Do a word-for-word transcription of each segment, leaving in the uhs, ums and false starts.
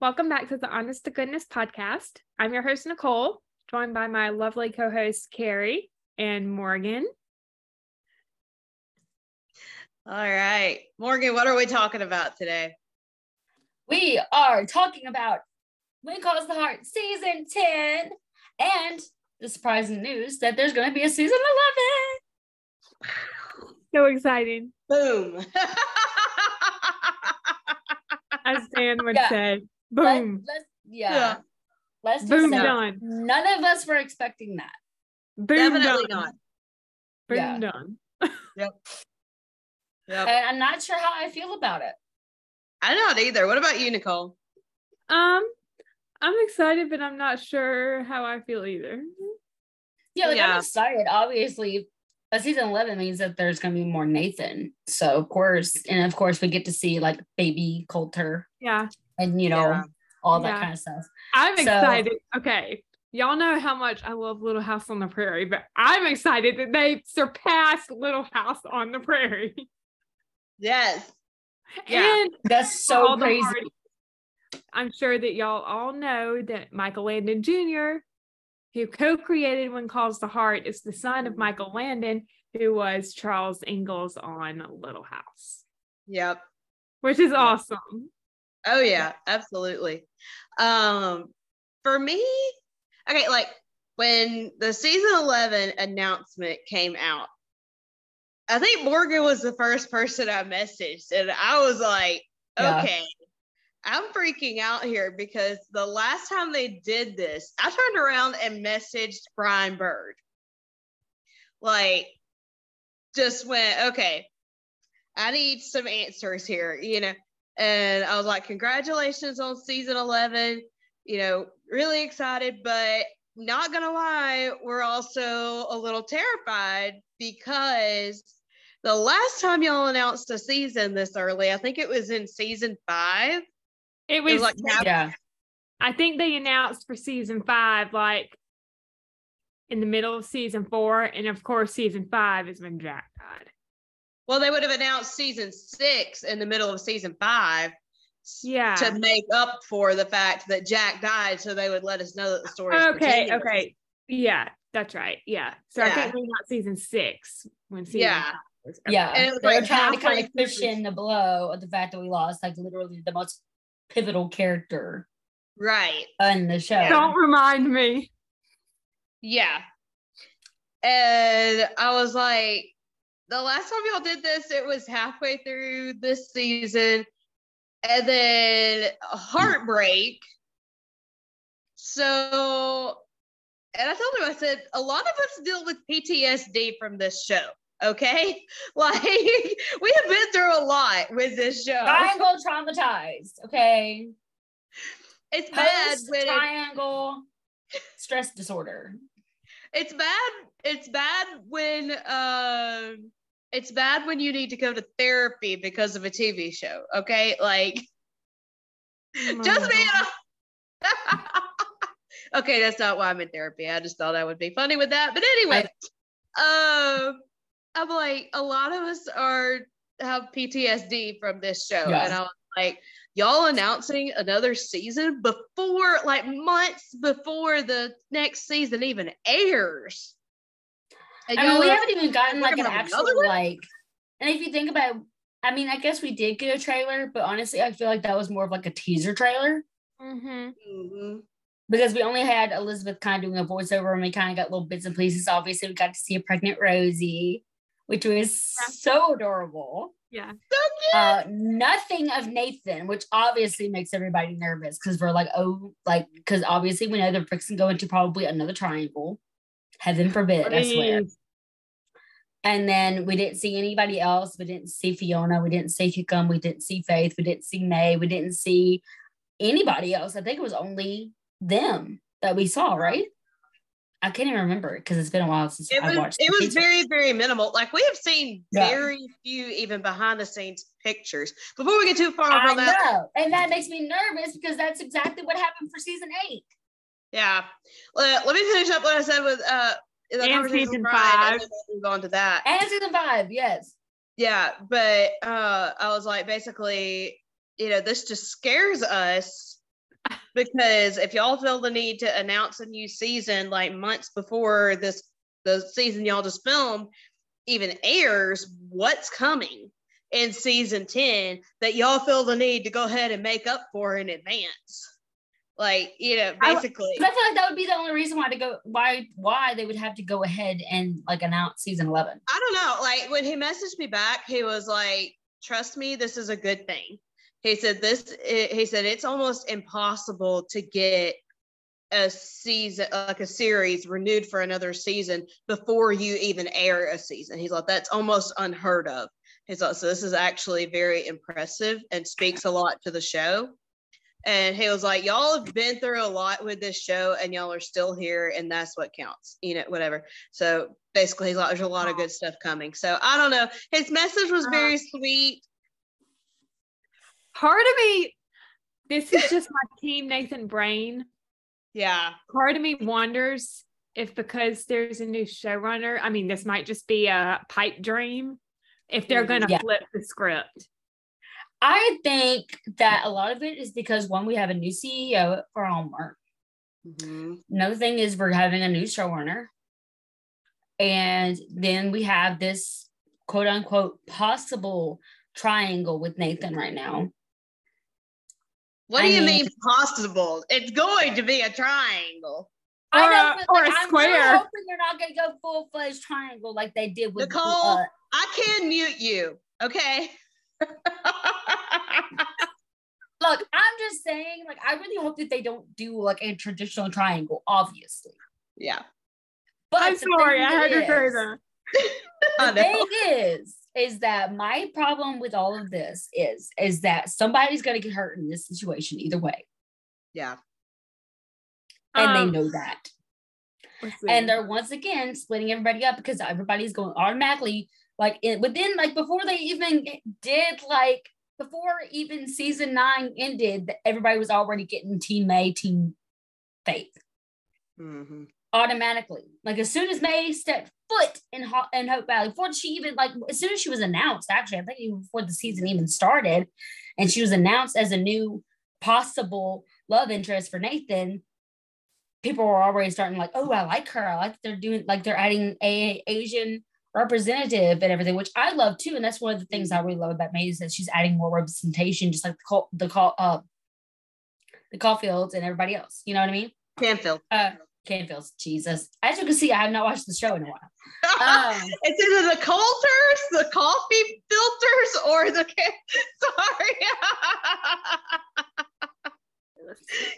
Welcome back to the Honest to Goodness podcast. I'm your host, Nicole, joined by my lovely co-hosts, Carrie and Morgan. All right. Morgan, what are we talking about today? We are talking about When Calls the Heart season ten and the surprising news that there's going to be a season eleven. So exciting. Boom. As Dan would yeah. say, boom. Let, let's, yeah. yeah. Let's just boom say done. None of us were expecting that. Boom Definitely done. Not. Boom yeah. done. Yep. Yep. And I'm not sure how I feel about it. I'm not either. What about you, Nicole? Um, I'm excited, but I'm not sure how I feel either. Yeah, like yeah. I'm excited. Obviously, but season eleven means that there's going to be more Nathan. So of course, and of course we get to see like baby Coulter. Yeah. And you know, yeah. all that yeah. kind of stuff. I'm so excited. Okay. Y'all know how much I love Little House on the Prairie, but I'm excited that they surpassed Little House on the Prairie. Yes. Yeah. And that's so crazy. I'm sure that y'all all know that Michael Landon Junior, who co-created When Calls the Heart, is the son of Michael Landon, who was Charles Ingalls on Little House. Yep. Which is awesome. Oh yeah, absolutely. Um, for me, okay, like when the season eleven announcement came out, I think Morgan was the first person I messaged, and I was like, yeah. okay. I'm freaking out here because the last time they did this, I turned around and messaged Brian Bird. Like, just went, okay, I need some answers here, you know? And I was like, congratulations on season eleven, you know, really excited, but not gonna lie, we're also a little terrified because the last time y'all announced a season this early, I think it was in season five. It was, it was like, yeah. I think they announced for season five, like in the middle of season four. And of course, season five is when Jack died. Well, they would have announced season six in the middle of season five. Yeah. To make up for the fact that Jack died. So they would let us know that the story is Okay. continuous. Okay. Yeah. That's right. Yeah. So yeah. I think we got season six when season yeah. five. Was yeah. And it was they like were trying to kind of cushion the blow of the fact that we lost, like, literally the most pivotal character right on the show. Don't remind me. Yeah. And I was like, the last time y'all did this, it was halfway through this season, and then heartbreak. So, and I told him, I said, a lot of us deal with P T S D from this show. Okay, like we have been through a lot with this show. Triangle traumatized. Okay, it's bad. When triangle it, stress disorder. It's bad. It's bad when um, it's bad when you need to go to therapy because of a T V show. Okay, like oh just being. A- okay, that's not why I'm in therapy. I just thought I would be funny with that. But anyway, I- um. I'm like, a lot of us are have P T S D from this show. Yes. And I was like, y'all announcing another season before, like months before the next season even airs. And I mean, we haven't even gotten like an actual, like, and if you think about it, I mean, I guess we did get a trailer, but honestly, I feel like that was more of like a teaser trailer. Mm-hmm. Mm-hmm. Because we only had Elizabeth kind of doing a voiceover, and we kind of got little bits and pieces. Obviously, we got to see a pregnant Rosie, which was yeah. so adorable. Yeah. So cute. Uh, nothing of Nathan, which obviously makes everybody nervous because we're like, oh, like, because obviously we know they're fixing to go into probably another triangle. Heaven forbid, I, mean, I swear. And then we didn't see anybody else. We didn't see Fiona. We didn't see Hickam. We didn't see Faith. We didn't see May. We didn't see anybody else. I think it was only them that we saw, right? I can't even remember because it's been a while since it was, I watched it. It was very, very minimal. Like, we have seen yeah. very few even behind-the-scenes pictures. Before we get too far I from know. that. And that makes me nervous because that's exactly what happened for season eight. Yeah. Let, let me finish up what I said with uh, the and conversation with Brian. And we'll move on to that. And season five, yes. Yeah, but uh, I was like, basically, you know, this just scares us because if y'all feel the need to announce a new season like months before this the season y'all just filmed even airs, what's coming in season ten that y'all feel the need to go ahead and make up for in advance? Like, you know, basically. I, I feel like that would be the only reason why to go why why they would have to go ahead and like announce season eleven. I don't know. Like when he messaged me back, he was like, "Trust me, this is a good thing." He said this. He said it's almost impossible to get a season, like a series, renewed for another season before you even air a season. He's like, that's almost unheard of. He's like, so this is actually very impressive and speaks a lot to the show. And he was like, y'all have been through a lot with this show, and y'all are still here, and that's what counts. You know, whatever. So basically, he's like, there's a lot of good stuff coming. So I don't know. His message was very sweet. Part of me, this is just my team Nathan brain. Yeah. Part of me wonders if because there's a new showrunner, I mean, this might just be a pipe dream, if they're going to yeah. flip the script. I think that a lot of it is because, one, we have a new C E O for Hallmark. Mm-hmm. Another thing is we're having a new showrunner. And then we have this quote unquote possible triangle with Nathan right now. What do I you mean, mean possible? It's going to be a triangle. Or, I know, or like, a square. I'm really hoping they're not going to go full-fledged triangle like they did with Nicole. Uh, I can mute you, okay? Look, I'm just saying, like, I really hope that they don't do like a traditional triangle, obviously. Yeah. But I'm sorry, I had to say that. The thing is, is that my problem with all of this is, is that somebody's going to get hurt in this situation either way. Yeah. And um, they know that. And they're once again splitting everybody up because everybody's going automatically like it, within like before they even did like before even season nine ended, everybody was already getting team May, team Faith mm-hmm. automatically. Like as soon as May stepped foot in Ho- in Hope Valley, before she even like as soon as she was announced, actually I think even before the season even started, and she was announced as a new possible love interest for Nathan. People were already starting like, oh, I like her. I like that they're doing, like they're adding a Asian representative and everything, which I love too. And that's one of the things I really love about Mae is that she's adding more representation, just like the call, the call, uh, the Caulfields and everybody else. You know what I mean? Canfield. Uh, Canfields. Jesus. As you can see, I have not watched the show in a while. Um, it's either the Coulters, the coffee filters, or the. Sorry.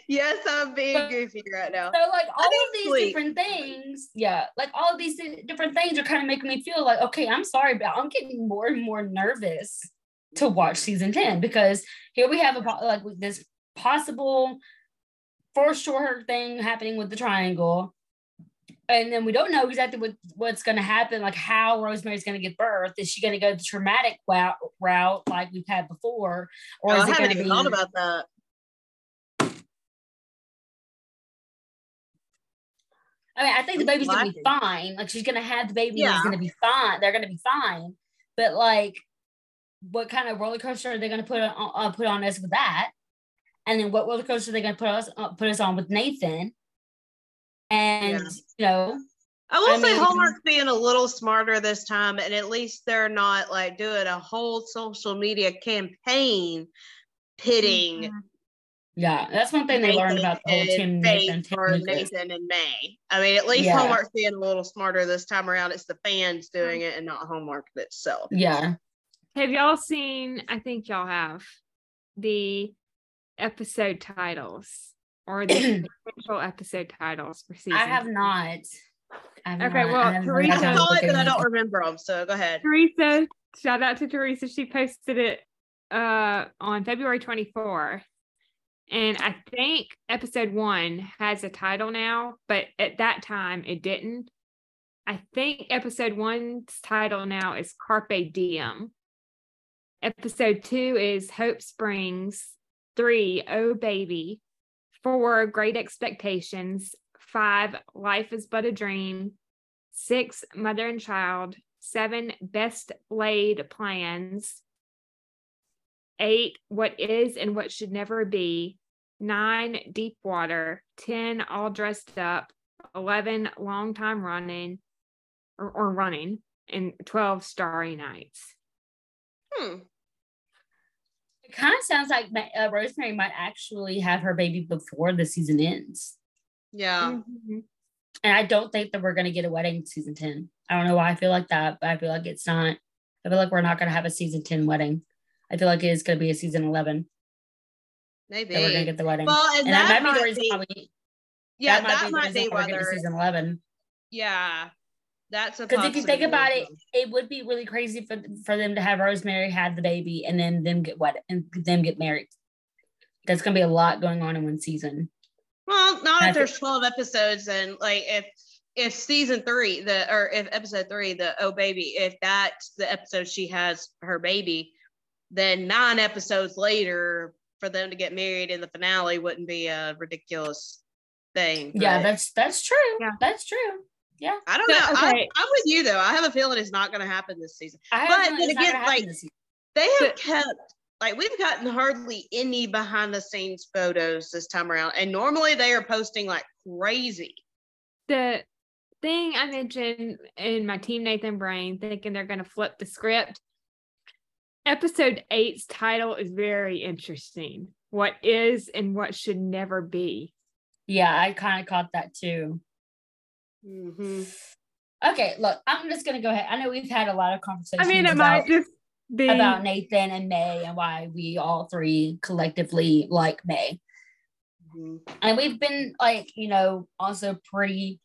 Yes, I'm being but, goofy right now. So like all of these sweet. different things, yeah, like all of these different things are kind of making me feel like, okay, I'm sorry, but I'm getting more and more nervous to watch season ten because here we have a like this possible for sure thing happening with the triangle, and then we don't know exactly what, what's going to happen, like how Rosemary's going to give birth. Is she going to go the traumatic route, route like we've had before, or no, is I it haven't even be, thought about that. I mean, I think the baby's going to be fine. Like, she's going to have the baby. Yeah. It's going to be fine. They're going to be fine. But, like, what kind of roller coaster are they going to put on, uh, put on us with that? And then what roller coaster are they going to put us uh, put us on with Nathan? And, yeah. you know. I will I say mean, Hallmark's being a little smarter this time. And at least they're not, like, doing a whole social media campaign pitting. Mm-hmm. Yeah, that's one thing Nathan they learned about the whole Tim Nathan or Nathan and May. I mean, at least yeah. Hallmark's being a little smarter this time around. It's the fans doing it and not Hallmark itself. Yeah. Have y'all seen, I think y'all have, the episode titles or the official episode titles for season? I have not. I've okay, not, well, Teresa. I saw it, but I don't remember them, so go ahead. Teresa, shout out to Teresa. She posted it uh, on February twenty-fourth. And I think episode one has a title now, but at that time it didn't. I think episode one's title now is Carpe Diem. Episode two is Hope Springs. Three, Oh Baby. Four, Great Expectations. Five, Life is But a Dream. Six, Mother and Child. Seven, Best Laid Plans. Eight, What Is and What Should Never Be. nine deep water, ten all dressed up, eleven long time running or, or running, and twelve starry nights. Hmm. It kind of sounds like uh, Rosemary might actually have her baby before the season ends. Yeah. Mm-hmm. And I don't think that we're going to get a wedding in season ten. I don't know why I feel like that, but I feel like it's not. I feel like we're not going to have a season ten wedding. I feel like it is going to be a season eleven. Maybe. That we're going to get the wedding. Well, and, and that, that might be the reason why we... Yeah, that might that be, might be whether... season eleven. Yeah. That's a Because if you think about it, it would be really crazy for, for them to have Rosemary have the baby and then them get wed- and them get married. That's going to be a lot going on in one season. Well, not if there's twelve episodes, and like if if season three, the or if episode three, the oh baby, if that's the episode she has her baby, then nine episodes later for them to get married in the finale wouldn't be a ridiculous thing. But yeah, that's that's true. Yeah. That's true. Yeah, I don't know. Okay. I, I'm with you though. I have a feeling it's not going to happen this season. I but then again, like they have kept. Like, we've gotten hardly any behind-the-scenes photos this time around, and normally they are posting like crazy. The thing I mentioned in my Team Nathan brain, thinking they're going to flip the script, episode eight's title is very interesting. What is and what should never be. Yeah, I kind of caught that too. Mm-hmm. Okay, look, I'm just going to go ahead. I know we've had a lot of conversations I mean, it about- might just- Be. about Nathan and May and why we all three collectively like May. Mm-hmm. And we've been like, you know, also pretty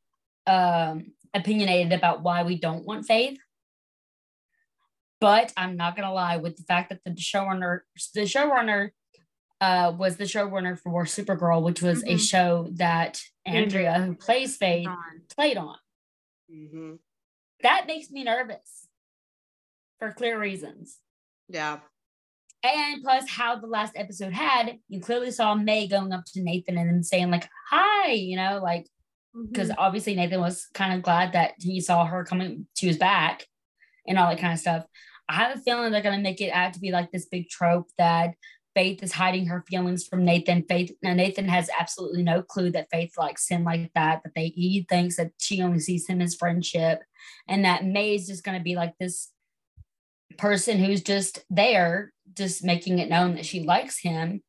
um, opinionated about why we don't want Faith. But I'm not gonna lie, with the fact that the showrunner, the showrunner uh, was the showrunner for Supergirl, which was mm-hmm. a show that Andrea, mm-hmm. who plays Faith, on. played on. Mm-hmm. That makes me nervous. For clear reasons. Yeah. And plus how the last episode had, you clearly saw May going up to Nathan and saying like, hi, you know, like, because mm-hmm. obviously Nathan was kind of glad that he saw her coming to his back and all that kind of stuff. I have a feeling they're going to make it out to be like this big trope that Faith is hiding her feelings from Nathan. Faith, now Nathan has absolutely no clue that Faith likes him like that, that they, he thinks that she only sees him as friendship, and that May is just going to be like this person who's just there, just making it known that she likes him,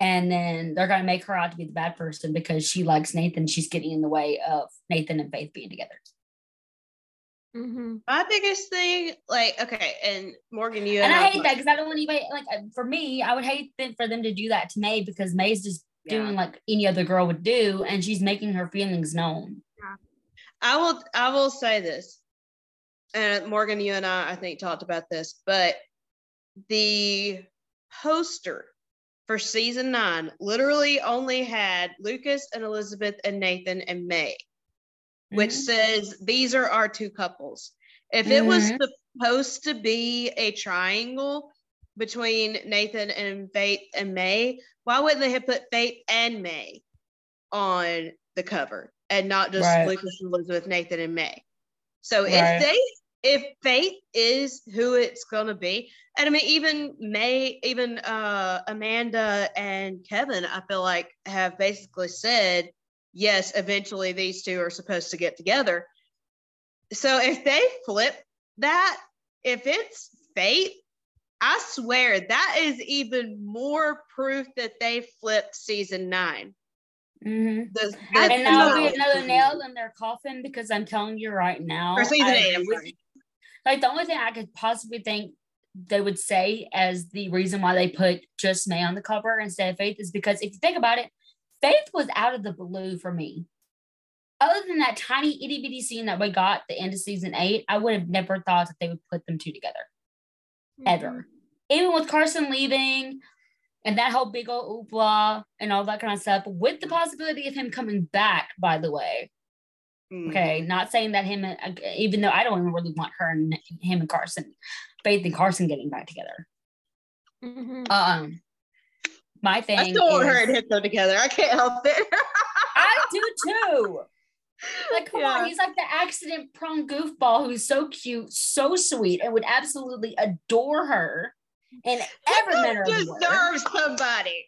and then they're going to make her out to be the bad person because she likes Nathan. She's getting in the way of Nathan and Faith being together. Mm-hmm. My biggest thing, like, okay, and Morgan, you and, and I hate that because I don't want anybody, like, for me, I would hate them, for them to do that to May, because May's just yeah. doing like any other girl would do, and she's making her feelings known. Yeah. I will, I will say this. And Morgan, you and I, I think, talked about this, but the poster for season nine literally only had Lucas and Elizabeth and Nathan and May, mm-hmm. which says, these are our two couples. If it mm-hmm. was supposed to be a triangle between Nathan and Faith and May, why wouldn't they have put Faith and May on the cover and not just right. Lucas and Elizabeth, Nathan and May? So if right. they, if Faith is who it's going to be, and I mean, even May, even uh, Amanda and Kevin, I feel like have basically said, yes, eventually these two are supposed to get together. So if they flip that, if it's Faith, I swear that is even more proof that they flipped season nine. Mm-hmm. The, the and that'll be another nail in their coffin, because I'm telling you right now, I, like the only thing I could possibly think they would say as the reason why they put just May on the cover instead of Faith is because if you think about it, Faith was out of the blue for me. Other than that tiny itty bitty scene that we got at the end of season eight, I would have never thought that they would put them two together mm-hmm. ever, even with Carson leaving. And that whole big old oopla and all that kind of stuff, with the possibility of him coming back, by the way. Mm. Okay, not saying that him, even though I don't even really want her and him and Carson, Faith and Carson getting back together. Mm-hmm. Um, my thing I still want her and him together. I can't help it. I do too. Like, come yeah. on, he's like the accident-prone goofball who's so cute, so sweet, and would absolutely adore her. And ever he deserves somebody.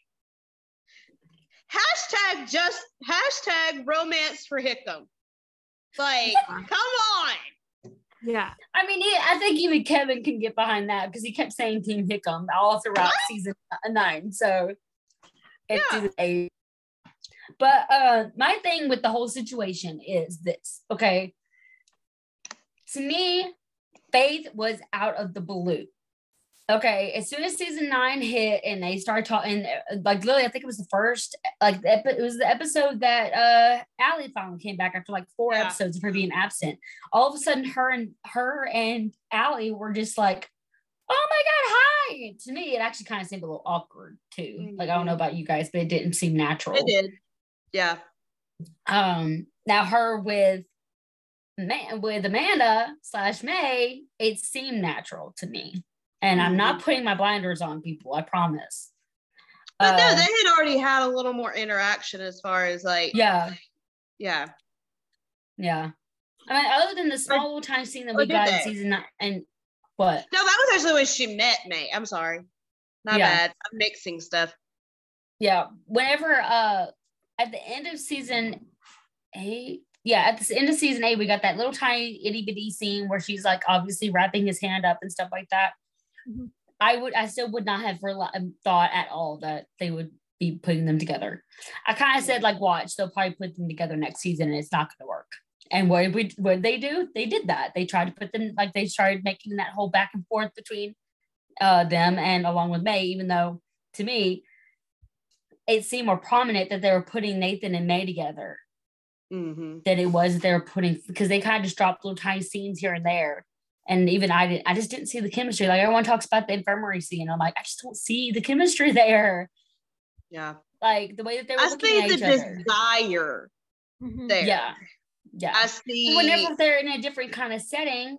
hashtag just hashtag romance for Hickam. Like, come on. Yeah, I mean, yeah, I think even Kevin can get behind that because he kept saying Team Hickam all throughout what? season nine. So it's yeah. a. But uh, my thing with the whole situation is this. Okay, to me, Faith was out of the blue. Okay, as soon as season nine hit and they started talking, like Lily, I think it was the first, like it was the episode that uh, Allie finally came back after like four yeah. episodes of her being absent. All of a sudden, her and her and Allie were just like, "Oh my God, hi!" To me, it actually kind of seemed a little awkward too. Mm-hmm. Like, I don't know about you guys, but it didn't seem natural. It did, yeah. Um, now her with Man- with Amanda slash May, it seemed natural to me. And I'm not putting my blinders on, people. I promise. But uh, no, they had already had a little more interaction as far as like. Yeah. Like, yeah. Yeah. I mean, other than the small little time scene that we got in season nine, and what? No, that was actually when she met May. I'm sorry. Not yeah. bad. I'm mixing stuff. Yeah. Whenever uh, at the end of season eight. Yeah, at the end of season eight, we got that little tiny itty bitty scene where she's like obviously wrapping his hand up and stuff like that. I would, I still would not have rel- thought at all that they would be putting them together. I kind of said, like, watch, they'll probably put them together next season and it's not going to work. And what did we, what did they do? They did that. They tried to put them, like, they started making that whole back and forth between uh, them and along with May, even though to me, it seemed more prominent that they were putting Nathan and May together mm-hmm. than it was they were putting, because they kind of just dropped little tiny scenes here and there. And even I didn't, I just didn't see the chemistry. Like, everyone talks about the infirmary scene. I'm like, I just don't see the chemistry there. Yeah. Like, the way that they were I looking at each other. I see the desire there. Yeah. Yeah. I see. Whenever they're in a different kind of setting,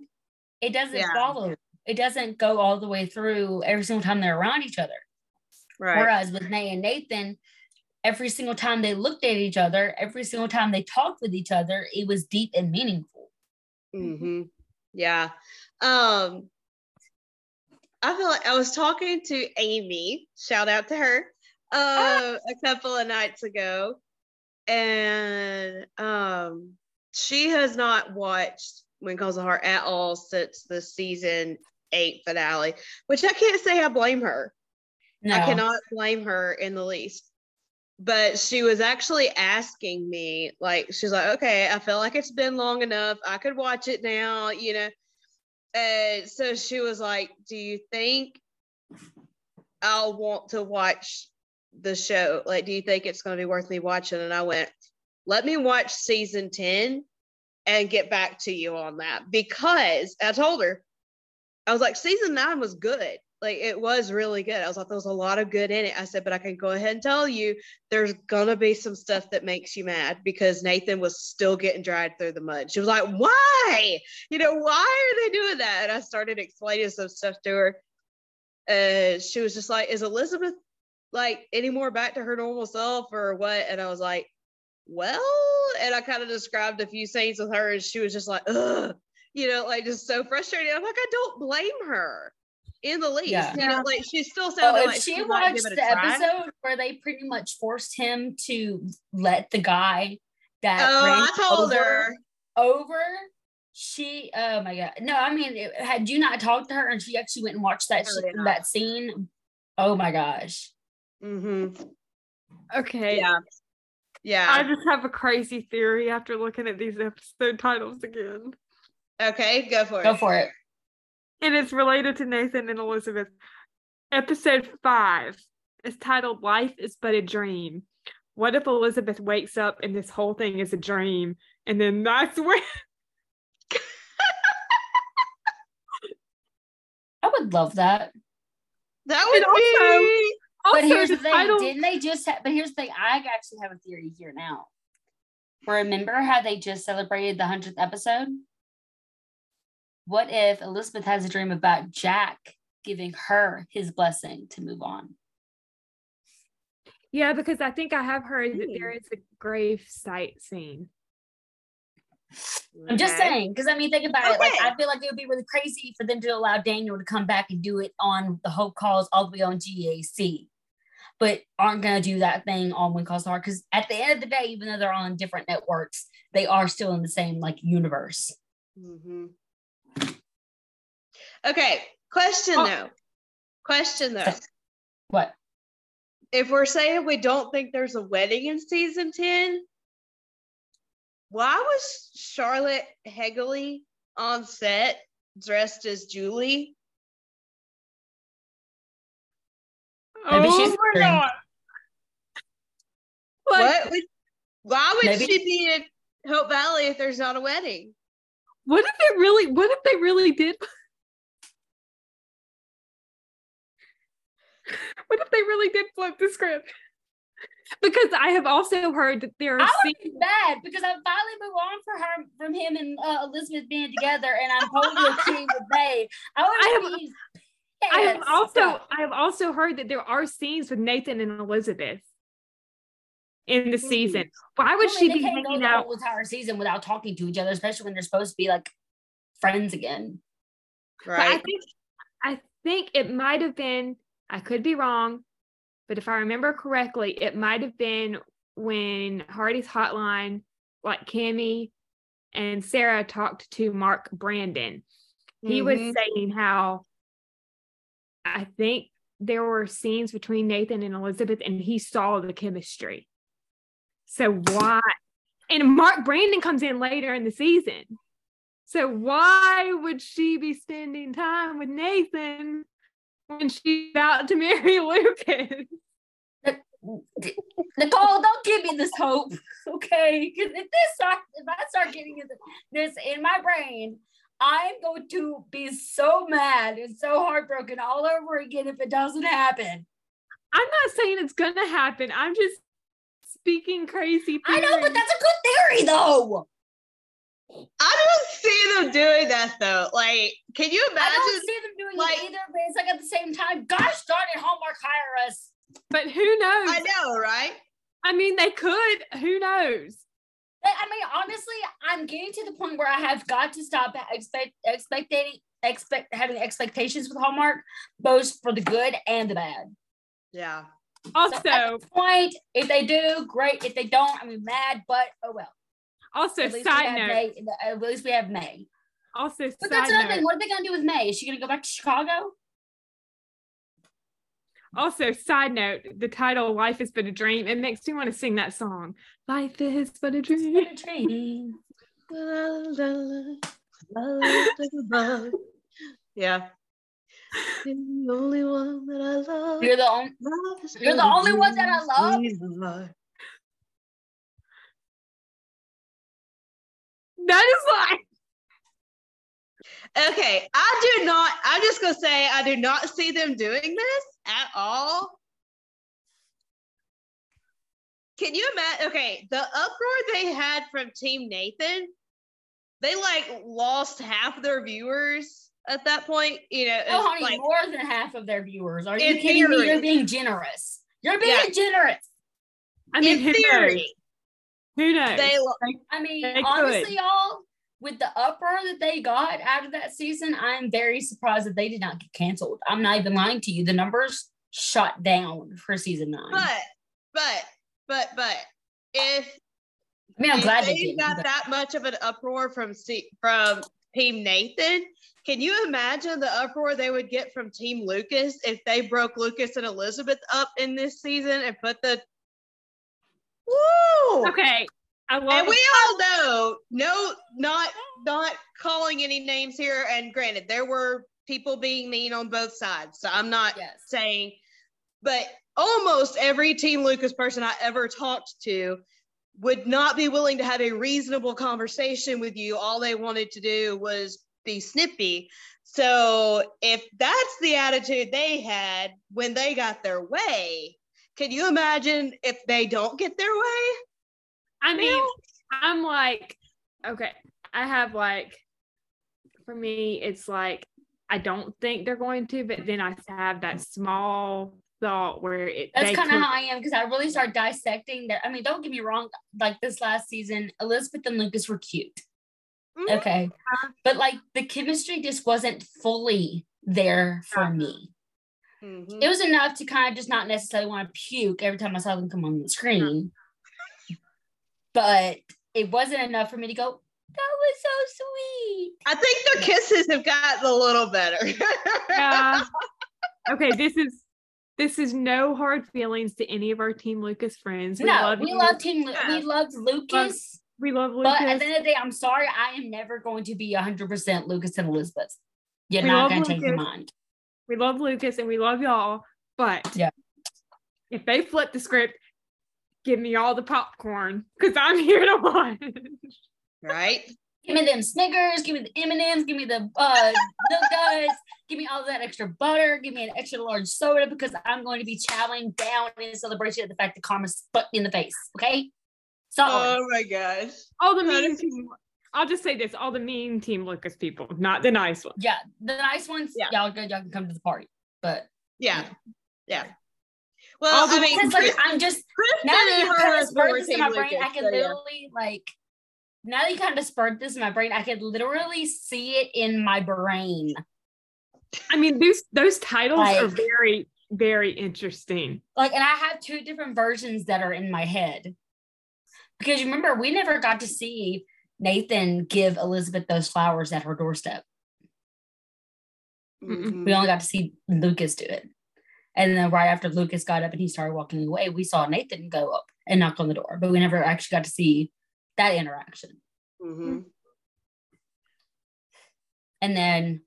it doesn't yeah. follow. It doesn't go all the way through every single time they're around each other. Right. Whereas with May and Nathan, every single time they looked at each other, every single time they talked with each other, it was deep and meaningful. Mm-hmm. Yeah. Um, I feel like I was talking to Amy, shout out to her, uh, a couple of nights ago. And um, she has not watched When Calls the Heart at all since the season eight finale, which I can't say I blame her. No. I cannot blame her in the least. But she was actually asking me, like, she's like, okay, I feel like it's been long enough. I could watch it now, you know? And so she was like, do you think I'll want to watch the show? Like, do you think it's going to be worth me watching? And I went, let me watch season ten and get back to you on that. Because I told her, I was like, season nine was good. Like, it was really good. I was like, there was a lot of good in it. I said, but I can go ahead and tell you there's going to be some stuff that makes you mad because Nathan was still getting dragged through the mud. She was like, why? You know, why are they doing that? And I started explaining some stuff to her. And she was just like, is Elizabeth, like, any more back to her normal self or what? And I was like, well, and I kind of described a few scenes with her and she was just like, ugh, you know, like, just so frustrated. I'm like, I don't blame her. In the least, yeah. you know, like, she still sounded oh, if like she, she watched the try. episode where they pretty much forced him to let the guy that oh, ran I told over, her. over. She, oh my God, no, I mean, it, had you not talked to her and she actually went and watched that she, that scene, oh my gosh. Mm-hmm. Okay. Yeah. Yeah. I just have a crazy theory after looking at these episode titles again. Okay, go for it. Go for it. And it's related to Nathan and Elizabeth. Episode five is titled Life is But a Dream. What if Elizabeth wakes up and this whole thing is a dream? And then that's when... I would love that. That would also, be... Also but here's the, the thing. Title... Didn't they just... Ha- but here's the thing. I actually have a theory here now. Remember how they just celebrated the hundredth episode? What if Elizabeth has a dream about Jack giving her his blessing to move on? Yeah, because I think I have heard mm. that there is a grave site scene. I'm okay. just saying, because I mean, think about okay. it. Like, I feel like it would be really crazy for them to allow Daniel to come back and do it on the Hope Calls all the way on G A C. but aren't going to do that thing on When Calls the Heart, because at the end of the day, even though they're on different networks, they are still in the same, like, universe. Mm-hmm. Okay, question oh. though. Question though. What? If we're saying we don't think there's a wedding in season ten, why was Charlotte Hegley on set dressed as Julie? Maybe oh she's my God. What? Would, why would Maybe. she be in Hope Valley if there's not a wedding? What if it really? What if they really did? What if they really did flip the script? Because I have also heard that there are. I would be mad because I finally moved on for her from him and uh, Elizabeth being together, and I'm totally okay with Babe. I would be. Yes. I have also I have also heard that there are scenes with Nathan and Elizabeth in the season. Why would I mean, she be hanging out the whole entire season without talking to each other, especially when they're supposed to be like friends again? Right. But I think I think it might have been, I could be wrong, but if I remember correctly, it might have been when Hardy's Hotline, like Cammie and Sarah talked to Mark Brandon. He mm-hmm. was saying how I think there were scenes between Nathan and Elizabeth, and he saw the chemistry. So why? And Mark Brandon comes in later in the season. So why would she be spending time with Nathan when she's about to marry Lucas? Nicole, don't give me this hope, okay? Because if this start, if I start getting this in my brain, I'm going to be so mad and so heartbroken all over again if it doesn't happen. I'm not saying it's going to happen. I'm just speaking crazy theory. I know, but that's a good theory, though. I don't see them doing that, though. Like, can you imagine? I don't see them doing like, it either, but it's like at the same time. Gosh darn it, Hallmark, hire us. But who knows? I know, right? I mean, they could. Who knows? I mean, honestly, I'm getting to the point where I have got to stop expect, expecting, expect having expectations with Hallmark, both for the good and the bad. Yeah. Also, so at this point, if they do, great. If they don't, I'm mad, but oh well. Also, side note. May, at least we have May. Also, but side that's another note. Thing. What are they going to do with May? Is she going to go back to Chicago? Also, side note, the title, Life is But a Dream, it makes me want to sing that song. Life is but a dream. It's but a dream. Yeah. You're the only one that I love. You're the, on- You're the only one that I love. That is like. Okay, I do not, I'm just going to say, I do not see them doing this at all. Can you imagine, okay, the uproar they had from Team Nathan, they like lost half of their viewers at that point. You know, oh, honey, like, more than half of their viewers. Are you kidding theory. me? You're being generous. You're being yeah. generous. I mean, in who theory. Knows? Who knows? They, I mean, they honestly, y'all, with the uproar that they got out of that season, I'm very surprised that they did not get canceled. I'm not even lying to you. The numbers shot down for season nine. But, but, but, but, if, I mean, I'm if glad they, they got that much of an uproar from from Team Nathan, can you imagine the uproar they would get from Team Lucas if they broke Lucas and Elizabeth up in this season and put the, woo! Okay. I love and we all know, no, not not calling any names here. And granted, there were people being mean on both sides, so I'm not yes. saying. But almost every Team Lucas person I ever talked to would not be willing to have a reasonable conversation with you. All they wanted to do was be snippy. So if that's the attitude they had when they got their way, can you imagine if they don't get their way? I mean, I'm like, okay, I have like, for me, it's like, I don't think they're going to, but then I have that small thought where it. That's kind of how I am, because I really start dissecting that. I mean, don't get me wrong, like this last season, Elizabeth and Lucas were cute. Mm-hmm. Okay. But like the chemistry just wasn't fully there for me. Mm-hmm. It was enough to kind of just not necessarily want to puke every time I saw them come on the screen. Yeah. But it wasn't enough for me to go, that was so sweet. I think their kisses have gotten a little better. Yeah. Okay, this is this is no hard feelings to any of our Team Lucas friends. We no, love we, love Team Lu- yeah. we loved Lucas. Love, we love Lucas. But at the end of the day, I'm sorry, I am never going to be one hundred percent Lucas and Elizabeth. You're we not going to change your mind. We love Lucas and we love y'all, but yeah. if they flip the script, give me all the popcorn because I'm here to watch. Right? Give me them Snickers, give me the M and M's, give me the uh, milk duds, give me all that extra butter, give me an extra large soda because I'm going to be chowing down in celebration of the fact that karma's fucked me in the face, okay? So, oh my gosh. All the mean people, I'll just say this, all the mean Team Lucas people, not the nice ones. Yeah, the nice ones, yeah. y'all good, y'all can come to the party, but. Yeah, yeah. yeah. Well, I mean, like, I'm just, now that you kind of spurred this in my brain, I can literally like, now that you kind of spurred this in my brain, I could literally see it in my brain. I mean, those those titles like, are very, very interesting. Like, and I have two different versions that are in my head. Because you remember, we never got to see Nathan give Elizabeth those flowers at her doorstep. Mm-hmm. We only got to see Lucas do it. And then right after Lucas got up and he started walking away, we saw Nathan go up and knock on the door. But we never actually got to see that interaction. Mm-hmm. And then,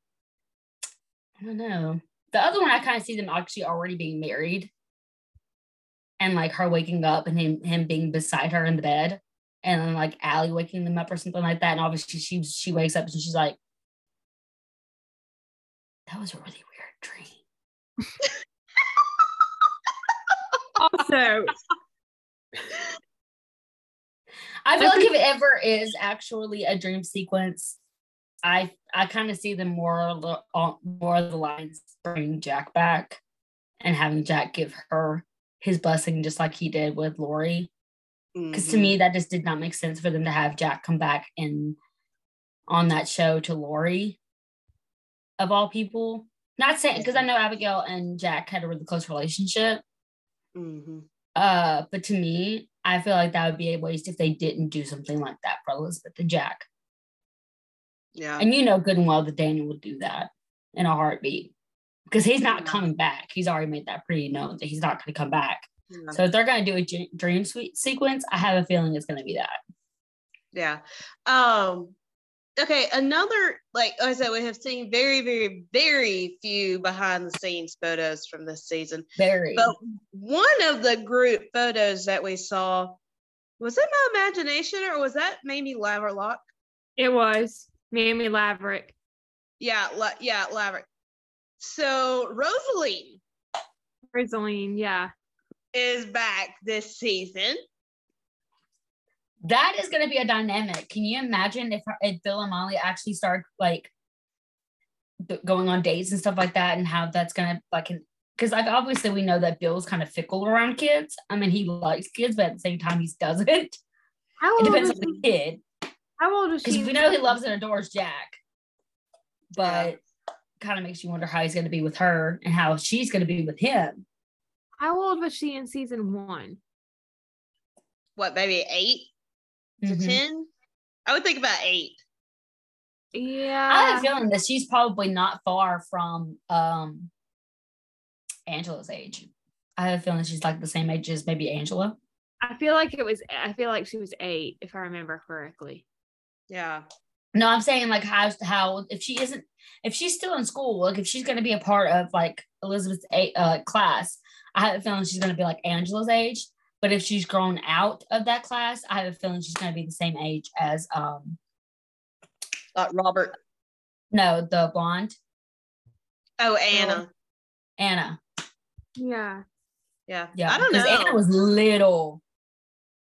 I don't know. The other one, I kind of see them actually already being married. And like her waking up and him, him being beside her in the bed. And then like Allie waking them up or something like that. And obviously she, she wakes up and she's like, that was a really weird dream. Also... I feel like if it ever is actually a dream sequence, I I kind of see them more more of the lines bringing Jack back and having Jack give her his blessing just like he did with Lori. Because mm-hmm. to me, that just did not make sense for them to have Jack come back and on that show to Lori, of all people. Not saying, because I know Abigail and Jack had a really close relationship. Mm-hmm. Uh, but to me, I feel like that would be a waste if they didn't do something like that for Elizabeth and Jack. Yeah. And you know good and well that Daniel would do that in a heartbeat. Because he's not yeah. coming back. He's already made that pretty known that he's not going to come back. Yeah. So if they're going to do a g- dream suite sequence, I have a feeling it's going to be that. Yeah. Um, okay, another, like I said, we have seen very, very, very few behind-the-scenes photos from this season. Very. But one of the group photos that we saw, was it my imagination or was that Mamie Laverick? It was Mamie Laverick. Yeah, la- yeah, Laverick. So Rosaleen. Rosaleen, yeah. Is back this season. That is going to be a dynamic. Can you imagine if, if Bill and Molly actually start like b- going on dates and stuff like that, and how that's going to like, because like obviously we know that Bill's kind of fickle around kids. I mean, he likes kids, but at the same time, he doesn't. How old it depends is on the kid. How old is she? Because we know he loves and adores Jack, but yeah. kind of makes you wonder how he's going to be with her and how she's going to be with him. How old was she in season one? What, maybe eight? To mm-hmm. ten? I would think about eight. Yeah. I have a feeling that she's probably not far from um, Angela's age. I have a feeling she's like the same age as maybe Angela. I feel like it was, I feel like she was eight, if I remember correctly. Yeah. No, I'm saying like how, how if she isn't, if she's still in school, like if she's going to be a part of like Elizabeth's eight, uh, class, I have a feeling she's going to be like Angela's age. But if she's grown out of that class, I have a feeling she's going to be the same age as um, uh, Robert. No, the blonde. Oh, Anna. Anna. Yeah. Yeah. Yeah. I don't know. Anna was little.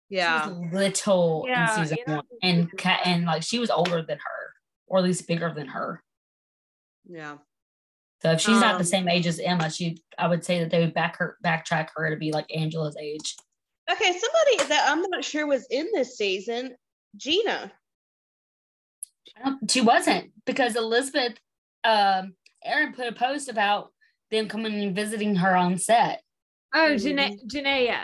Yeah. She was little yeah, in season yeah. one, and and like she was older than her, or at least bigger than her. Yeah. So if she's um, not the same age as Emma, she I would say that they would back her backtrack her to be like Angela's age. Okay, somebody that I'm not sure was in this season, Gina. She wasn't because Elizabeth, um, Aaron put a post about them coming and visiting her on set. Oh, Janaea. Janaea,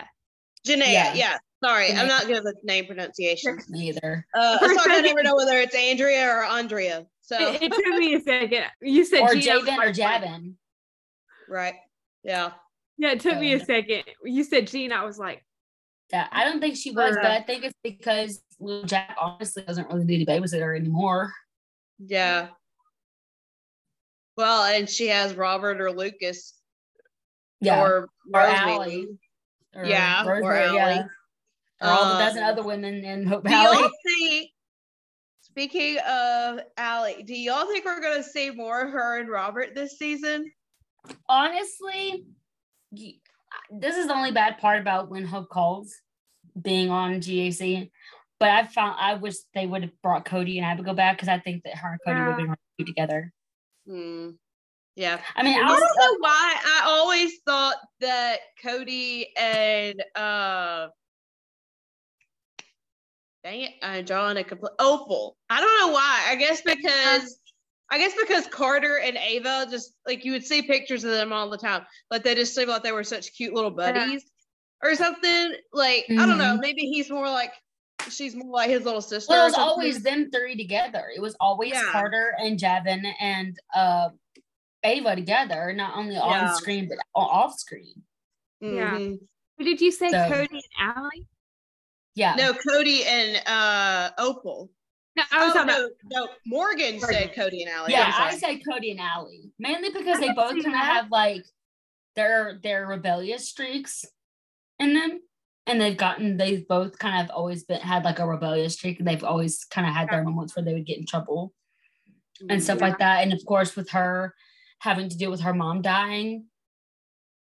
yeah. yeah. Sorry, Janaea. I'm not good with name pronunciation. Me either. Uh, so I never know whether it's Andrea or Andrea. So it, it took me a second. You said or Javin or Javin. Right. Yeah. Yeah, it took so, me a second. You said Jean, I was like. Yeah, I don't think she was, but I think it's because little Jack obviously doesn't really need a babysitter anymore. Yeah. Well, and she has Robert or Lucas. Yeah. Or, or Allie. Or yeah. Rosemary, or Allie. Yeah. Or all um, the dozen other women in Hope Valley. Speaking of Allie, do y'all think we're going to see more of her and Robert this season? Honestly, this is the only bad part about When Hope Calls being on G A C. But I found I wish they would have brought Cody and Abigail back because I think that her and Cody yeah. would have been together. Mm. Yeah, I mean, I, was, I don't know uh, why I always thought that Cody and uh, dang it, I'm drawing a complete Opal. I don't know why. I guess because. I guess because Carter and Ava just like you would see pictures of them all the time, but they just seemed like they were such cute little buddies yeah. or something. Like mm-hmm. I don't know, maybe he's more like she's more like his little sister. Well, it was always them three together. It was always yeah. Carter and Javin and uh, Ava together, not only yeah. on screen but off screen. Yeah. Mm-hmm. But did you say so, Cody and Allie? Yeah. No, Cody and uh, Opal. No, I was oh, no, about- no, Morgan said Cody and Allie. Yeah, I said Cody and Allie. Mainly because they both kind of have like their their rebellious streaks in them. And they've gotten, they've both kind of always been had like a rebellious streak. And they've always kind of had their moments where they would get in trouble and stuff yeah. like that. And of course, with her having to deal with her mom dying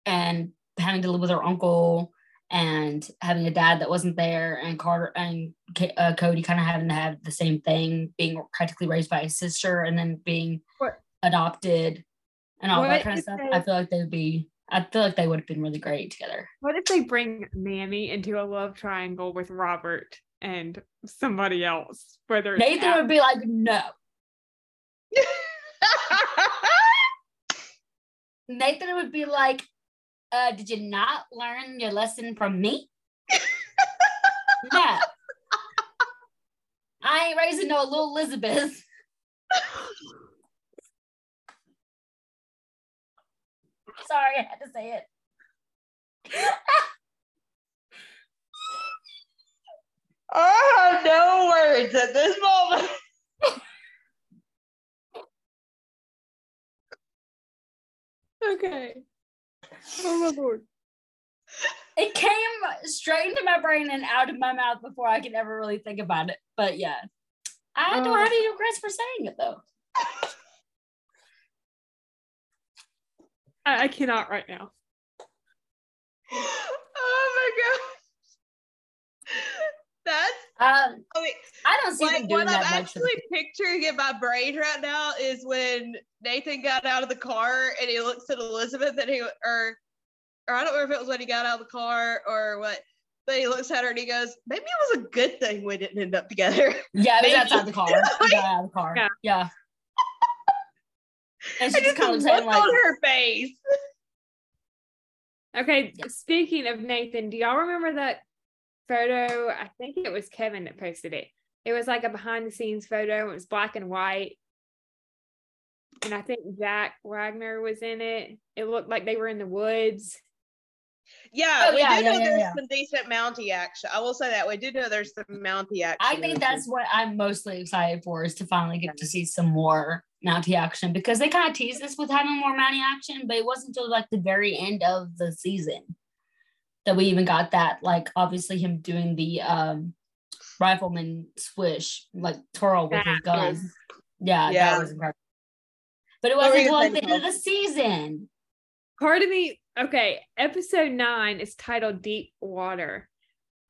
and having to live with her uncle. And having a dad that wasn't there, and Carter and uh, Cody kind of having to have the same thing, being practically raised by his sister, and then being what? adopted, and all what that kind of stuff. They, I feel like they would be. I feel like they would have been really great together. What if they bring Mamie into a love triangle with Robert and somebody else? Whether it's Nathan out. would be like, no. Nathan would be like. Uh, did you not learn your lesson from me? No. I ain't raising no little Elizabeth. Sorry, I had to say it. I have no words at this moment. Okay. Oh my Lord. It came straight into my brain and out of my mouth before I could ever really think about it. But yeah. I um, don't have any regrets for saying it though. I, I cannot right now. Oh my gosh. That's um I, mean, I don't see like them doing what that I'm much actually picturing in my brain right now is when Nathan got out of the car and he looks at Elizabeth and he or or I don't remember if it was when he got out of the car or what, but he looks at her and he goes, maybe it was a good thing we didn't end up together. Yeah, it was outside the car. He got out of the car. Yeah. yeah. And she I just kind of looked like, on her face. Okay, yeah. Speaking of Nathan, do y'all remember that photo? I think it was Kevin that posted it. It was like a behind the scenes photo. It was black and white. And I think Jack Wagner was in it. It looked like they were in the woods. Yeah, oh, we yeah, do yeah, know yeah, there's yeah. some decent Mountie action. I will say that. We do know there's some Mountie action. I think that's what I'm mostly excited for is to finally get to see some more Mountie action because they kind of teased us with having more Mountie action, but it wasn't until like the very end of the season that we even got that. Like, obviously him doing the um, rifleman swish, like twirl with that his gun. Is, yeah, yeah, that was incredible. But it wasn't until the end of the season. Part of me, okay, episode nine is titled Deep Water.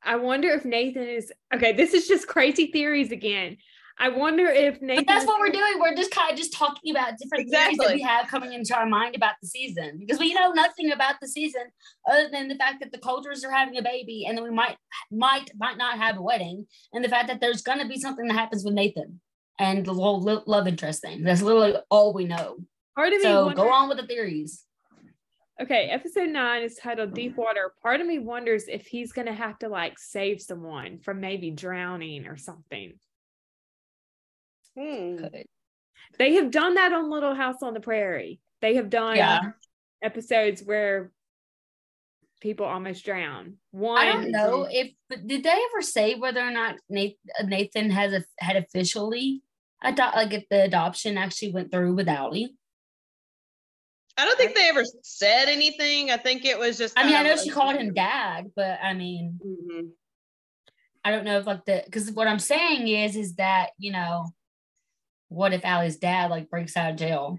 I wonder if Nathan is, okay, this is just crazy theories again. I wonder if Nathan. But that's what we're doing. We're just kind of just talking about different exactly. theories that we have coming into our mind about the season. Because we know nothing about the season other than the fact that the Coulters are having a baby and then we might, might, might not have a wedding. And the fact that there's going to be something that happens with Nathan. And the whole love interest thing. That's literally all we know. Part of me so wonders, go on with the theories. Okay, episode nine is titled Deep Water. Part of me wonders if he's going to have to, like, save someone from maybe drowning or something. Hmm. They have done that on Little House on the Prairie. They have done yeah. episodes where people almost drown. One, I don't know if, but did they ever say whether or not Nathan has a, had officially, adopt, like, if the adoption actually went through without him? I don't think they ever said anything. I think it was just. I mean, I know like, she called him dad, but I mean, mm-hmm. I don't know if like the, because what I'm saying is, is that, you know, what if Allie's dad like breaks out of jail?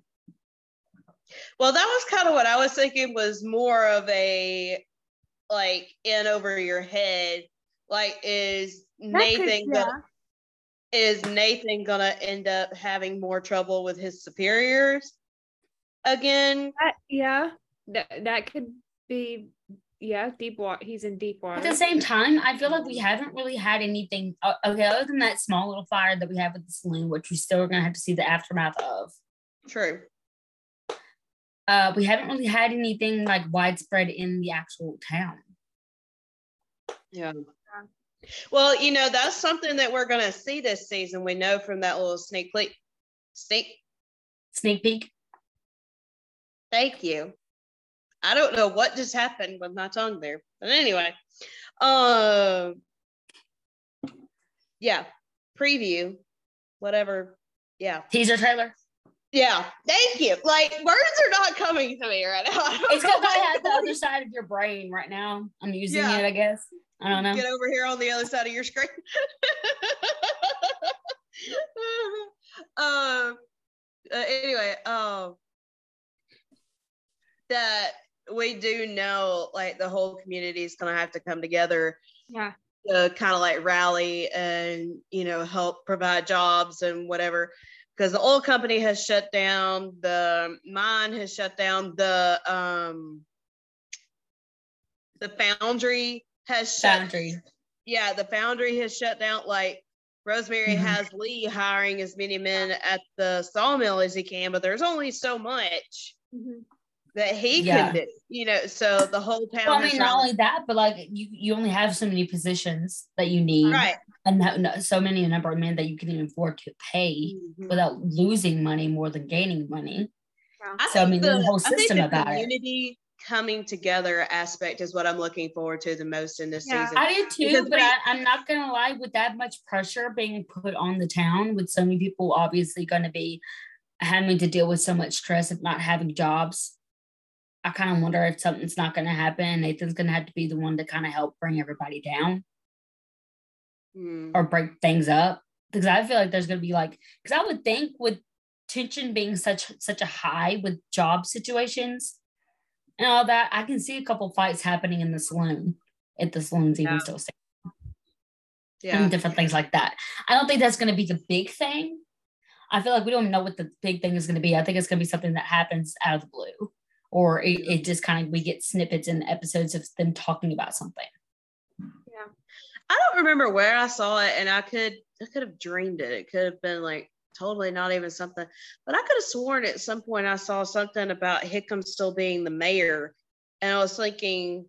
Well, that was kind of what I was thinking was more of a like in over your head. Like, is that Nathan could, yeah. gonna, is Nathan gonna end up having more trouble with his superiors? Again, that, yeah, that that could be, yeah, deep water. He's in deep water. At the same time, I feel like we haven't really had anything. Uh, okay, other than that small little fire that we have at the saloon, which we still are gonna have to see the aftermath of. True. Uh, we haven't really had anything like widespread in the actual town. Yeah. Well, you know, that's something that we're gonna see this season. We know from that little sneak peek. Sneak. Sneak peek. Thank you. I don't know what just happened with my tongue there. But anyway. Um, yeah. Preview. Whatever. Yeah. Teaser trailer. Yeah. Thank you. Like, words are not coming to me right now. It's because I have the other side of your brain right now. I'm using yeah. it, I guess. I don't know. Get over here on the other side of your screen. um, uh, anyway. Um. That we do know, like, the whole community is going to have to come together yeah. to kind of, like, rally and, you know, help provide jobs and whatever. Because the oil company has shut down, the mine has shut down, the um, the foundry has shut foundry. Yeah, the foundry has shut down. Like, Rosemary mm-hmm. has Lee hiring as many men at the sawmill as he can, but there's only so much. Mm-hmm. that he yeah. can do, you know, so the whole town. Well, I mean, not only that, but like you, you only have so many positions that you need, right? And that, no, so many number of men that you can even afford to pay mm-hmm. without losing money more than gaining money. Yeah. So I, I mean, the, the whole system I think the about community it. Coming together aspect is what I'm looking forward to the most in this yeah. season. I do too, because but we, I, I'm not gonna lie. With that much pressure being put on the town, with so many people obviously going to be having to deal with so much stress of not having jobs. I kind of wonder if something's not going to happen. Nathan's going to have to be the one to kind of help bring everybody down mm. or break things up. Because I feel like there's going to be like, because I would think with tension being such such a high with job situations and all that, I can see a couple fights happening in the saloon if the saloon's even yeah. still standing. Yeah. And different things like that. I don't think that's going to be the big thing. I feel like we don't know what the big thing is going to be. I think it's going to be something that happens out of the blue. Or it, it just kind of, we get snippets in episodes of them talking about something. Yeah. I don't remember where I saw it, and I could, I could have dreamed it. It could have been like totally not even something, but I could have sworn at some point I saw something about Hickam still being the mayor. And I was thinking,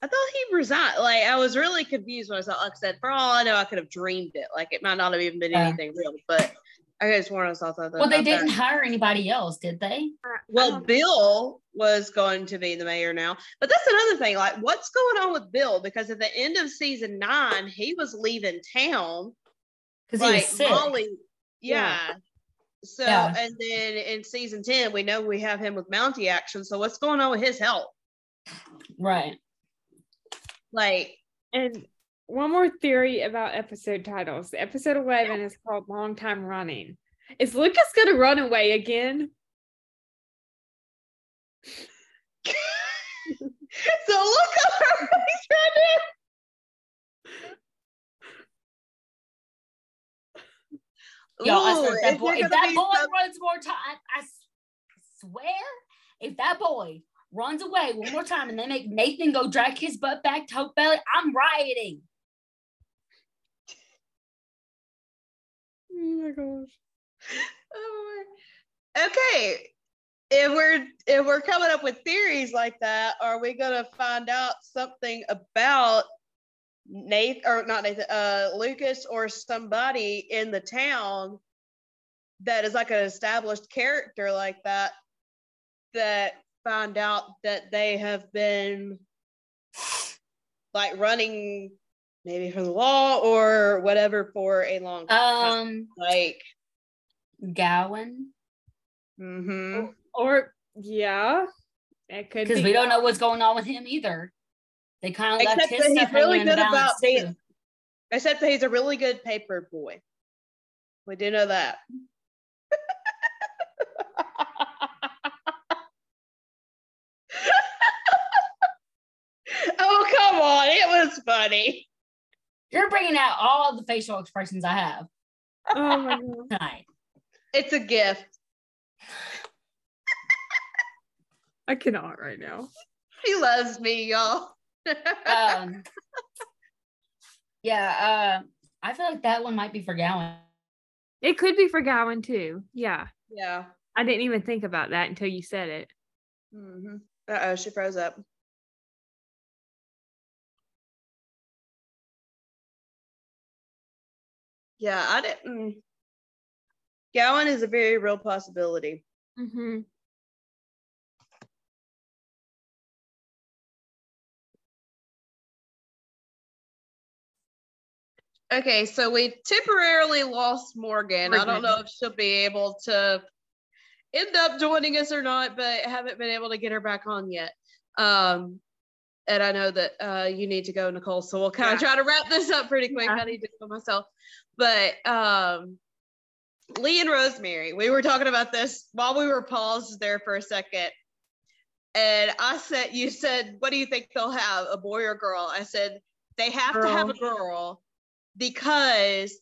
I thought he resigned. Like, I was really confused when I saw, like I said, for all I know, I could have dreamed it. Like, it might not have even been uh, anything real, but. I guess Warren was also. Well, they didn't that. hire anybody else, did they? Well, Bill was going to be the mayor now, but that's another thing. Like, what's going on with Bill? Because at the end of season nine, he was leaving town because like, he was sick. Molly, yeah. yeah. So, yeah. and then in season ten, we know we have him with Mountie action. So, what's going on with his health? Right. Like, and. One more theory about episode titles. Episode eleven yeah. is called Long Time Running. Is Lucas going to run away again? So look up her face right now. Yo, I swear, if that boy, if that boy some... runs more time, I, I swear, if that boy runs away one more time and they make Nathan go drag his butt back to Hope Valley, I'm rioting. Oh my gosh. Oh my. Okay. if we're if we're coming up with theories like that, are we gonna find out something about Nathan or not Nathan uh Lucas or somebody in the town that is like an established character like that, that find out that they have been like running maybe from the law or whatever for a long time, um, like Gowen? Mm-hmm. Or, or yeah, it could, because be. We don't know what's going on with him either. They kind of left his stuff really good about being, except that he's a really good paper boy. We do know that. Oh, come on. It was funny. You're bringing out all the facial expressions I have. Oh, my God. Tonight. It's a gift. I cannot right now. He loves me, y'all. um, yeah, uh, I feel like that one might be for Gowen. It could be for Gowen, too. Yeah. Yeah. I didn't even think about that until you said it. Mm-hmm. Uh-oh, she froze up. Yeah, I didn't. Gowen is a very real possibility. Mm-hmm. Okay, so we temporarily lost Morgan. Morgan. I don't know if she'll be able to end up joining us or not, but haven't been able to get her back on yet. Um, and I know that uh, you need to go, Nicole, so we'll kind of yeah. try to wrap this up pretty quick. Yeah. I need to do it myself. But um, Lee and Rosemary, we were talking about this while we were paused there for a second. And I said, you said, what do you think they'll have, a boy or a girl? I said, they have girl. to have a girl. Because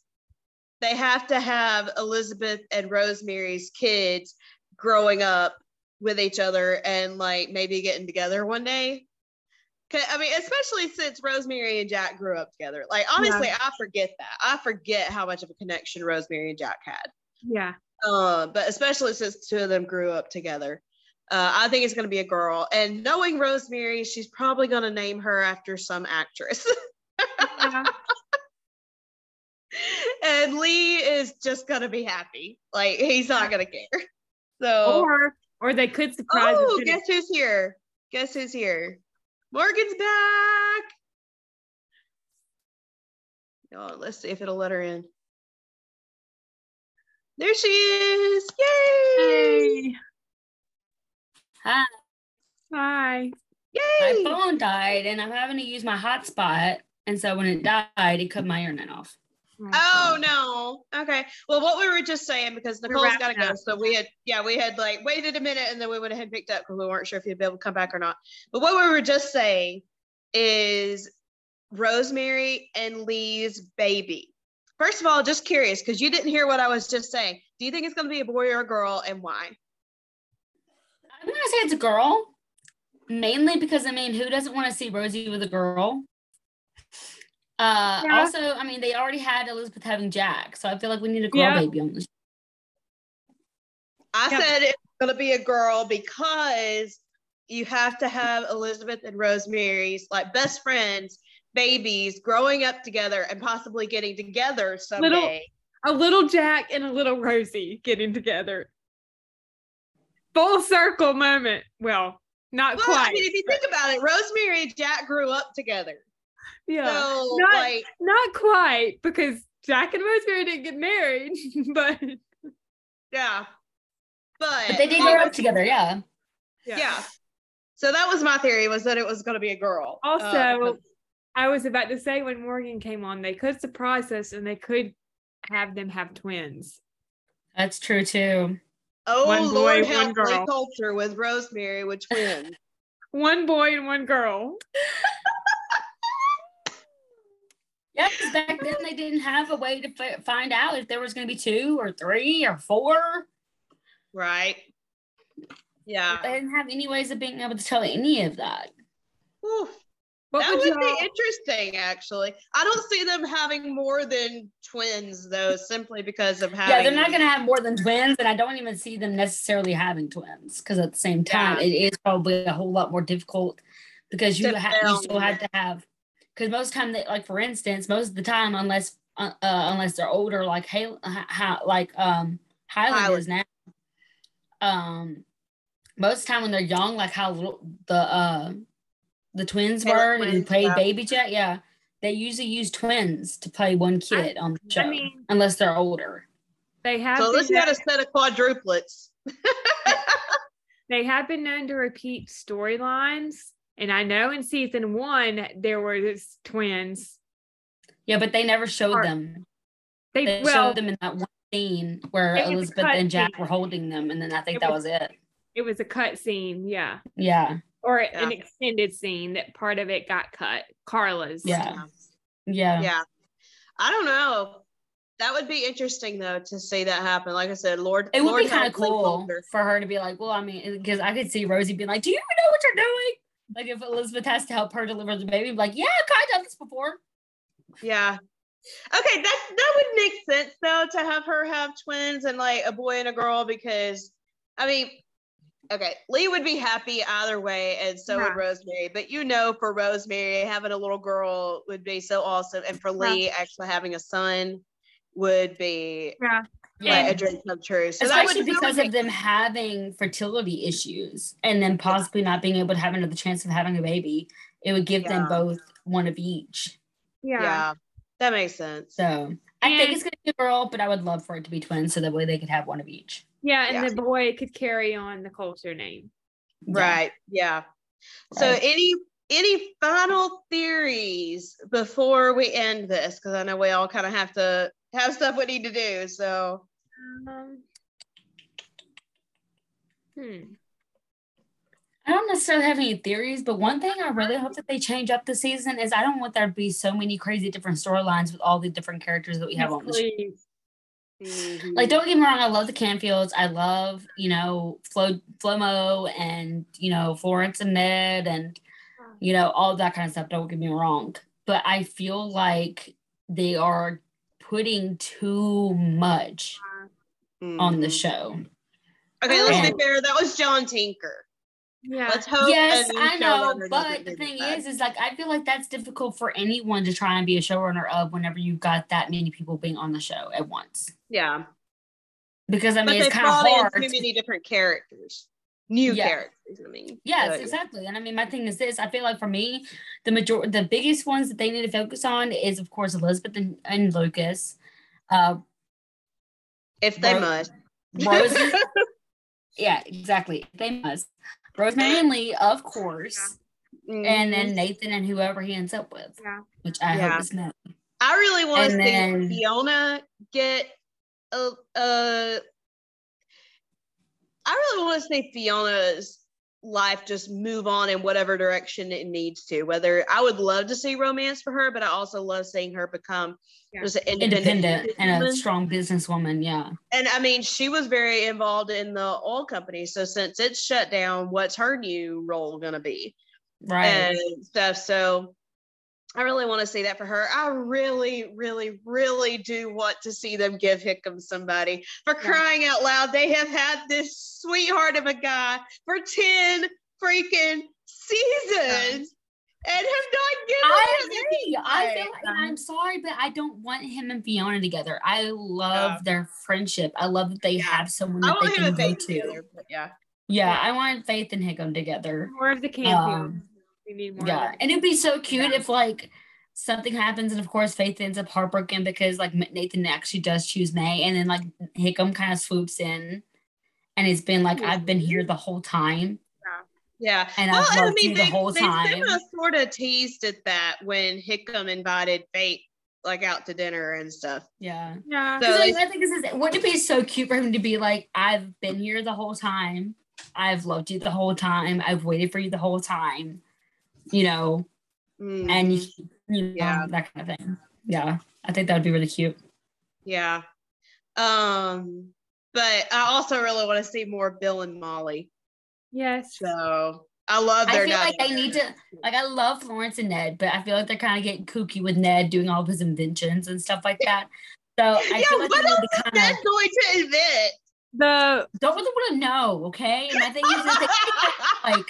they have to have Elizabeth and Rosemary's kids growing up with each other and like maybe getting together one day. I mean, especially since Rosemary and Jack grew up together. Like, honestly, yeah. I forget that. I forget how much of a connection Rosemary and Jack had. Yeah. Uh, but especially since two of them grew up together. Uh, I think it's going to be a girl. And knowing Rosemary, she's probably going to name her after some actress. Yeah. And Lee is just gonna be happy. Like, he's not gonna care. So or or they could surprise. Oh, guess who's here? Guess who's here? Morgan's back. Oh, let's see if it'll let her in. There she is! Yay! Hey. Hi. Hi. Yay! My phone died, and I'm having to use my hotspot. And so when it died, it cut my internet off. Oh no. Okay. Well, what we were just saying, because Nicole's gotta go. So we had yeah, we had like waited a minute and then we went ahead and picked up because we weren't sure if you'd be able to come back or not. But what we were just saying is Rosemary and Lee's baby. First of all, just curious, because you didn't hear what I was just saying. Do you think it's gonna be a boy or a girl, and why? I'm gonna say it's a girl. Mainly because I mean, who doesn't want to see Rosie with a girl? Uh, yeah. Also, I mean, they already had Elizabeth having Jack, so I feel like we need a girl yeah. baby on this. I yeah. said it's gonna be a girl because you have to have Elizabeth and Rosemary's like best friends, babies growing up together and possibly getting together someday. Little, a little Jack and a little Rosie getting together. Full circle moment. Well, not well, quite. I mean, if you think about it, Rosemary and Jack grew up together. Yeah, so, not, like, not quite, because Jack and Rosemary didn't get married, but yeah, but, but they did grow up together. Yeah. yeah, yeah. So that was my theory, was that it was going to be a girl. Also, uh, I was about to say, when Morgan came on, they could surprise us and they could have them have twins. That's true too. Oh, one boy, Lord, help my culture with Rosemary with twins. One boy and one girl. Yeah, because back then they didn't have a way to f- find out if there was going to be two or three or four. Right. Yeah. They didn't have any ways of being able to tell any of that. Oof. What that would, would be all... interesting, actually. I don't see them having more than twins, though, simply because of having... Yeah, they're not going to have more than twins, and I don't even see them necessarily having twins, because at the same time, yeah. it is probably a whole lot more difficult, because you, ha- you still have to have... Because most time, they, like, for instance, most of the time, unless uh, uh, unless they're older, like Hale, ha- like um, Highland, Highland is now, um, most of the time when they're young, like how little the... Uh, The twins were and played well. Baby Jack. Yeah, they usually use twins to play one kid I, on the show, I mean, unless they're older. They have. So let's get a set of quadruplets. They have been known to repeat storylines, and I know in season one there were this twins. Yeah, but they never showed Heart. them. They, they well, showed them in that one scene where Elizabeth and Jack scene. were holding them, and then I think it that was, was it. It was a cut scene. Yeah. Yeah. Or yeah. an extended scene that part of it got cut. Carla's. Yeah. Yeah. Yeah. I don't know. That would be interesting, though, to see that happen. Like I said, Lord. It would Lord be kind of cool for her to be like, well, I mean, because I could see Rosie being like, do you even know what you're doing? Like, if Elizabeth has to help her deliver the baby, I'm like, yeah, I've done this before. Yeah. Okay. That, that would make sense, though, to have her have twins and, like, a boy and a girl, because, I mean, okay, Lee would be happy either way, and so yeah. would Rosemary. But you know, for Rosemary, having a little girl would be so awesome, and for Lee, yeah. actually having a son would be yeah, like, a dream come true. So especially that would, because that would be- of them having fertility issues, and then possibly yeah. not being able to have another chance of having a baby, it would give yeah. them both one of each. Yeah, yeah, that makes sense. So I and- think it's gonna be a girl, but I would love for it to be twins, so that way they could have one of each. Yeah, and yeah. the boy could carry on the culture name. Right. Yeah. yeah. So right. any any final theories before we end this? Because I know we all kind of have to have stuff we need to do. So um, hmm. I don't necessarily have any theories, but one thing I really hope that they change up this season is I don't want there to be so many crazy different storylines with all the different characters that we have yes, on the show. Mm-hmm. Like, don't get me wrong, I love the Canfields, I love, you know, Flo Flomo and, you know, Florence and Ned and, you know, all that kind of stuff, don't get me wrong, but I feel like they are putting too much mm-hmm. on the show. Okay, let's and, be fair, that was John Tinker. Yeah. Let's hope yes, I know, but the thing is, is like, I feel like that's difficult for anyone to try and be a showrunner of whenever you've got that many people being on the show at once. Yeah. Because, I mean, it's kind of hard. Too many different characters. New yeah. characters, I mean. Yes, so, yeah. exactly. And, I mean, my thing is this. I feel like, for me, the major- the biggest ones that they need to focus on is, of course, Elizabeth and, and Lucas. Uh, if they Ro- must. Rosie. Yeah, exactly. If they must. Rosemary and Lee, of course, yeah. mm-hmm. and then Nathan and whoever he ends up with, yeah. which I yeah. hope is not. I really want to see Fiona get a, a. I really want to see Fiona's life just move on in whatever direction it needs to. Whether I would love to see romance for her, but I also love seeing her become yeah. just an independent, independent and a strong businesswoman. Yeah, and I mean, she was very involved in the oil company, so since it's shut down, what's her new role gonna be? Right and stuff. So I really want to see that for her. I really, really, really do want to see them give Hickam somebody. For crying yeah. out loud, they have had this sweetheart of a guy for ten freaking seasons yeah. and have not given I him agree. I feel like, I'm sorry, but I don't want him and Fiona together. I love yeah. their friendship. I love that they have someone that they can go to. Together, yeah. yeah, yeah, I want Faith and Hickam together. More of the camp. We need more. Yeah, and it'd be so cute yeah. if, like, something happens, and of course Faith ends up heartbroken because, like, Nathan actually does choose May, and then, like, Hickam kind of swoops in, and it's been like, yeah. I've been here the whole time. Yeah, yeah. And well, I've loved I mean, you they, the whole they time. They sort of teased at that when Hickam invited Faith, like, out to dinner and stuff. Yeah, yeah. So like, I think this is wouldn't it be so cute for him to be like, I've been here the whole time, I've loved you the whole time, I've waited for you the whole time. You know, mm. and you know, yeah, that kind of thing. Yeah, I think that would be really cute. Yeah, um, but I also really want to see more Bill and Molly. Yes. So I love their I feel dynamic. Like they need to, like, I love Florence and Ned, but I feel like they're kind of getting kooky with Ned doing all of his inventions and stuff like that. So I yeah, feel like what else is kinda, Ned going to invent? The don't really want to know, okay? And I think it's just, like,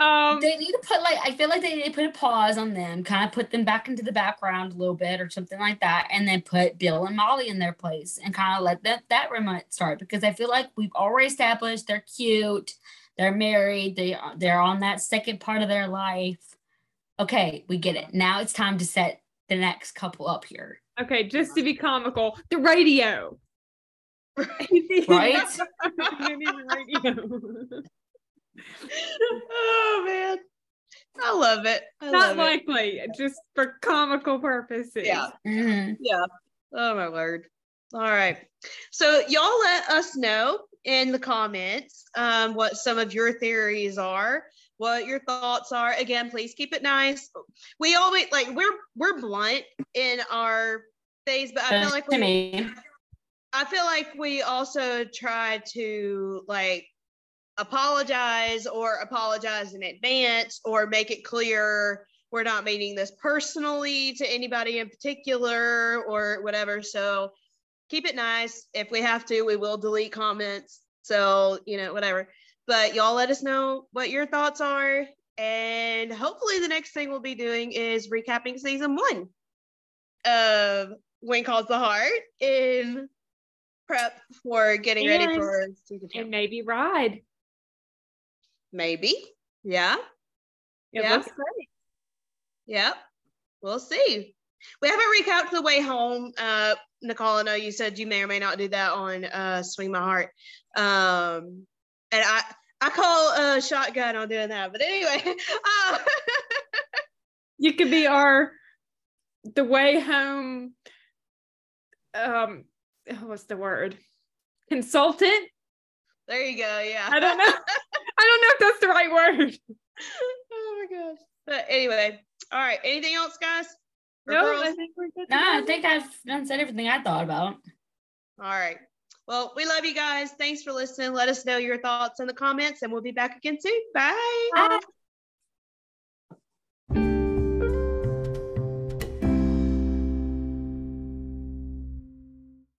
um, they need to put, like, I feel like they need to put a pause on them, kind of put them back into the background a little bit or something like that, and then put Bill and Molly in their place and kind of let that, that remote start, because I feel like we've already established they're cute. They're married. They, they're on that second part of their life. Okay, we get it. Now it's time to set the next couple up here. Okay, just to be comical, the radio. Right? Right? The radio. Oh, man. I love it. I Not love likely, it. Just for comical purposes. Yeah. Mm-hmm. Yeah. Oh, my word. All right. So y'all let us know in the comments um what some of your theories are, what your thoughts are. Again, please keep it nice. We always like we're we're blunt in our things, but I feel like we, I feel like we also try to like apologize or apologize in advance or make it clear we're not meaning this personally to anybody in particular or whatever. So keep it nice. If we have to, we will delete comments. So, you know, whatever. But y'all let us know what your thoughts are. And hopefully the next thing we'll be doing is recapping season one of When Calls the Heart in prep for getting yes. ready for season two. And maybe Ride. Maybe. Yeah. It yeah. looks great. Yep. We'll see. We haven't recapped The Way Home. Uh, Nicole, I know you said you may or may not do that on uh, Swing My Heart. Um, and I, I call uh, shotgun on doing that. But anyway. Uh, you could be our The Way Home, um, what's the word? Consultant? There you go, yeah. I don't know. I don't know if that's the right word. Oh, my gosh. But anyway. All right. Anything else, guys? No, I think we're good. No, I think I've done said everything I thought about. All right. Well, we love you guys. Thanks for listening. Let us know your thoughts in the comments, and we'll be back again soon. Bye. Bye.